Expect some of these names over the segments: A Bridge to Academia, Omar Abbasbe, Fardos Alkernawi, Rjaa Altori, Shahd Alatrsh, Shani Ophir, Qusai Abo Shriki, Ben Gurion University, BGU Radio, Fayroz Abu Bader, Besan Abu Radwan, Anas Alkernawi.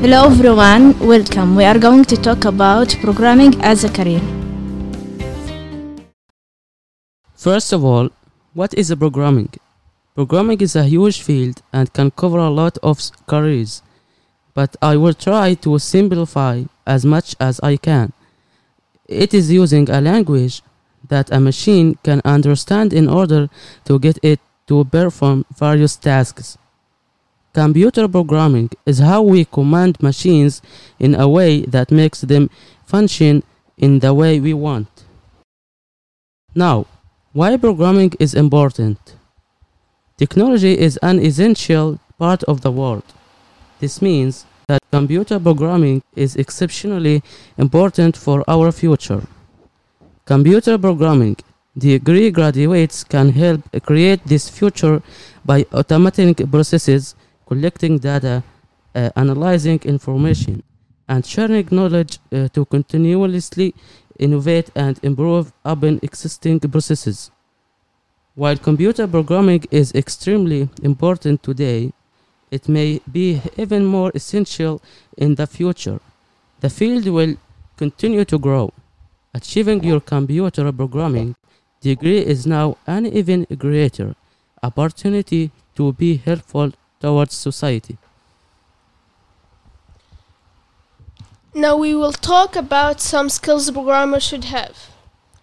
Hello everyone, welcome. We are going to talk about programming as a career. First of all, what is programming? Programming is a huge field and can cover a lot of careers, but I will try to simplify as much as I can. It is using a language that a machine can understand in order to get it to perform various tasks. Computer programming is how we command machines in a way that makes them function in the way we want. Now, why programming is important? Technology is an essential part of the world. This means that computer programming is exceptionally important for our future. Computer programming degree graduates can help create this future by automating processes, collecting data, analyzing information, and sharing knowledge to continuously innovate and improve upon existing processes. While computer programming is extremely important today, it may be even more essential in the future. The field will continue to grow. Achieving your computer programming degree is now an even greater opportunity to be helpful towards society. Now we will talk about some skills programmers should have.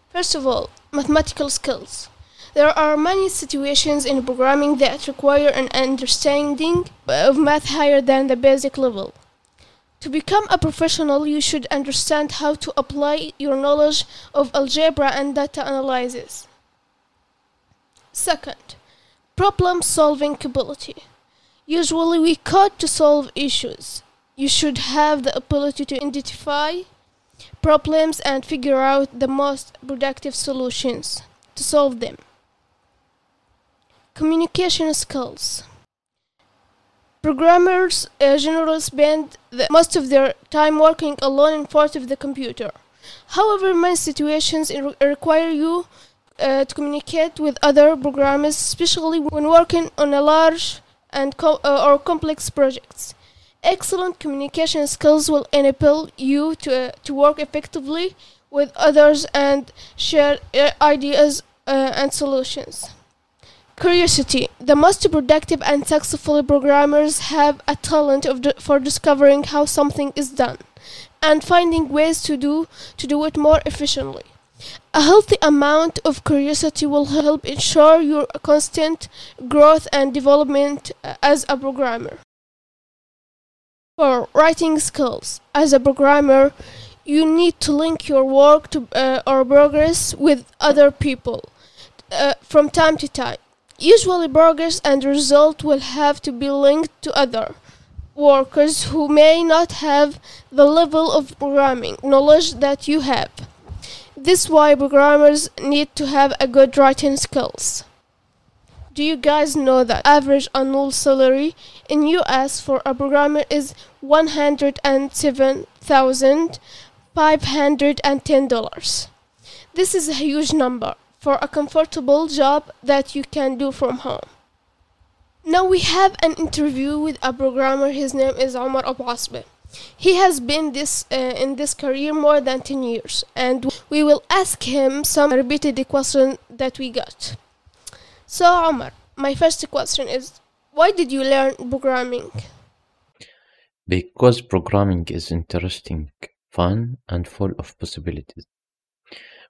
First of all, mathematical skills. There are many situations in programming that require an understanding of math higher than the basic level. To become a professional, you should understand how to apply your knowledge of algebra and data analysis. Second, problem-solving ability. Usually we code to solve issues. You should have the ability to identify problems and figure out the most productive solutions to solve them. Communication skills. Programmers generally spend most of their time working alone in front of the computer. However, many situations require you to communicate with other programmers, especially when working on a large and or complex projects. Excellent communication skills will enable you to work effectively with others and share ideas and solutions. Curiosity. The most productive and successful programmers have a talent for discovering how something is done and finding ways to do it more efficiently. A healthy amount of curiosity will help ensure your constant growth and development as a programmer. For writing skills, as a programmer, you need to link your work or progress with other people from time to time. Usually, progress and result will have to be linked to other workers who may not have the level of programming knowledge that you have. This is why programmers need to have a good writing skills. Do you guys know that average annual salary in US for a programmer is $107,510? This is a huge number for a comfortable job that you can do from home. Now we have an interview with a programmer. His name is Omar Abbasbe. He has been in this career more than 10 years, and we will ask him some repeated questions that we got. So, Omar, my first question is, why did you learn programming? Because programming is interesting, fun, and full of possibilities.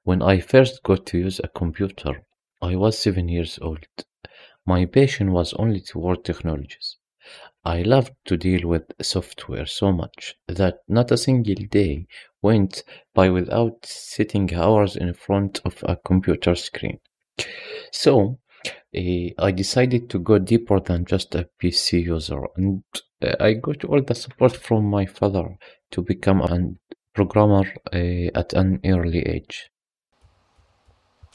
When I first got to use a computer, I was 7 years old. My passion was only toward technologies. I loved to deal with software so much that not a single day went by without sitting hours in front of a computer screen. So, I decided to go deeper than just a PC user, and I got all the support from my father to become a programmer at an early age.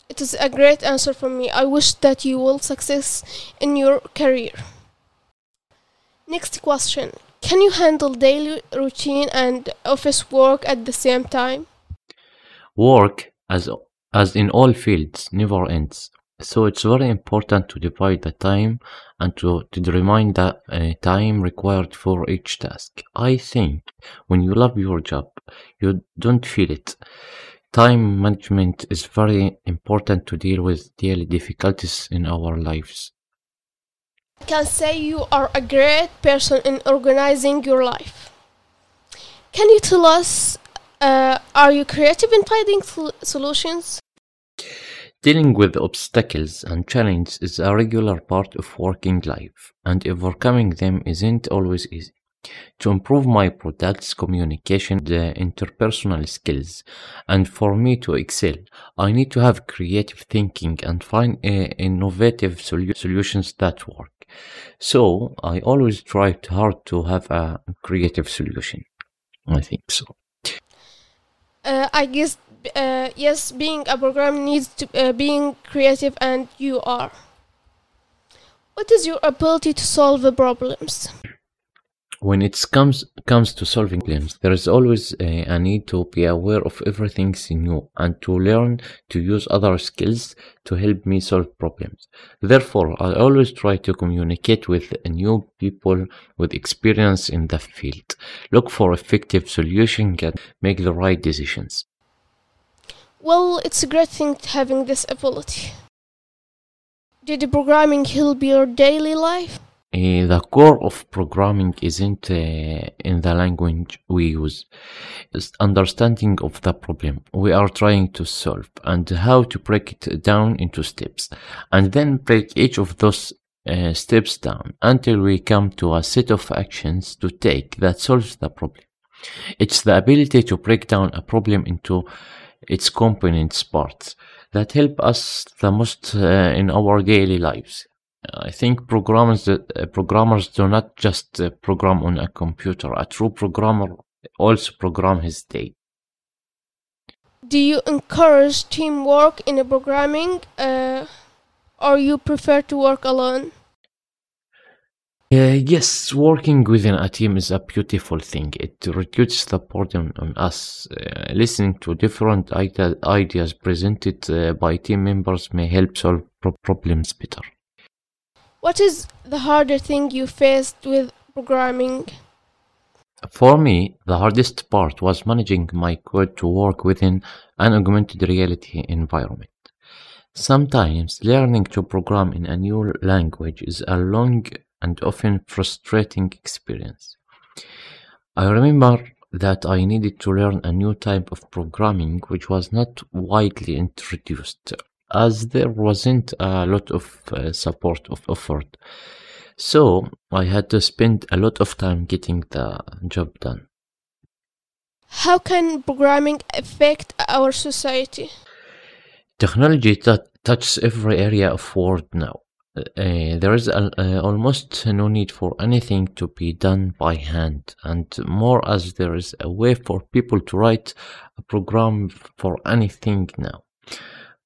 It is a great answer from me. I wish that you will success in your career. Next question. Can you handle daily routine and office work at the same time? Work, as in all fields, never ends. So it's very important to divide the time and to determine the time required for each task. I think when you love your job, you don't feel it. Time management is very important to deal with daily difficulties in our lives. I can say you are a great person in organizing your life. Can you tell us, are you creative in finding solutions? Dealing with obstacles and challenges is a regular part of working life, and overcoming them isn't always easy. To improve my products, communication, the interpersonal skills, and for me to excel, I need to have creative thinking and find innovative solutions that work. So I always try hard to have a creative solution. I think so. I guess yes, being a programmer needs to being creative, and you are. What is your ability to solve the problems? When it comes to solving problems, there is always a need to be aware of everything new and to learn to use other skills to help me solve problems. Therefore, I always try to communicate with new people with experience in the field, look for effective solutions, and make the right decisions. Well, it's a great thing having this ability. Did programming help your daily life? The core of programming isn't in the language we use. It's understanding of the problem we are trying to solve and how to break it down into steps, and then break each of those steps down until we come to a set of actions to take that solves the problem. It's the ability to break down a problem into its component parts that help us the most in our daily lives. I think programmers do not just program on a computer. A true programmer also programs his day. Do you encourage teamwork in programming, or you prefer to work alone? Yes, working within a team is a beautiful thing. It reduces the burden on us. Listening to different ideas presented by team members may help solve problems better. What is the harder thing you faced with programming? For me, the hardest part was managing my code to work within an augmented reality environment. Sometimes learning to program in a new language is a long and often frustrating experience. I remember that I needed to learn a new type of programming which was not widely introduced, as there wasn't a lot of support offered. So I had to spend a lot of time getting the job done. How can programming affect our society? Technology touches every area of the world now. There is almost no need for anything to be done by hand, and more as there is a way for people to write a program for anything now.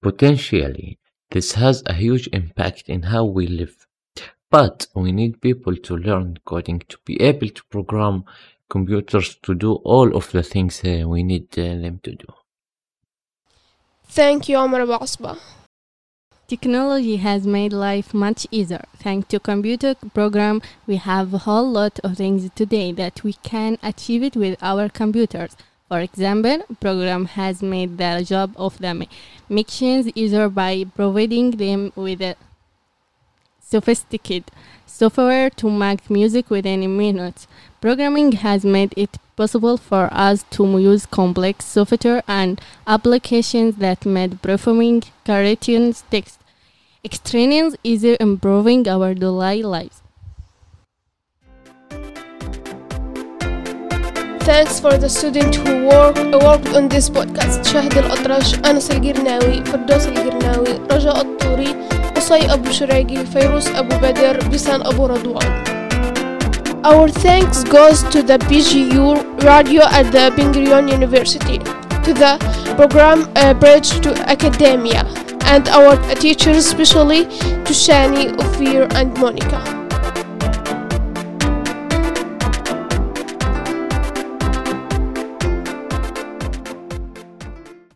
Potentially, this has a huge impact in how we live, but we need people to learn coding to be able to program computers to do all of the things we need them to do. Thank you, Omar Abbasbe. Technology has made life much easier. Thanks to computer program, we have a whole lot of things today that we can achieve it with our computers. For example, program has made the job of the machines easier by providing them with a sophisticated software to make music within minutes. Programming has made it possible for us to use complex software and applications that made performing cartoons text extraneous easier, improving our daily lives. Thanks for the students who worked on this podcast: Shahd Alatrsh, Anas Alkernawi, Fardos Alkernawi, Rjaa Altori, Qusai Abo Shriki, Fayroz Abu Bader, Besan Abu Radwan. Our thanks goes to the BGU Radio at the Ben Gurion University, to the program A Bridge to Academia, and our teachers, especially to Shani, Ophir, and Monica.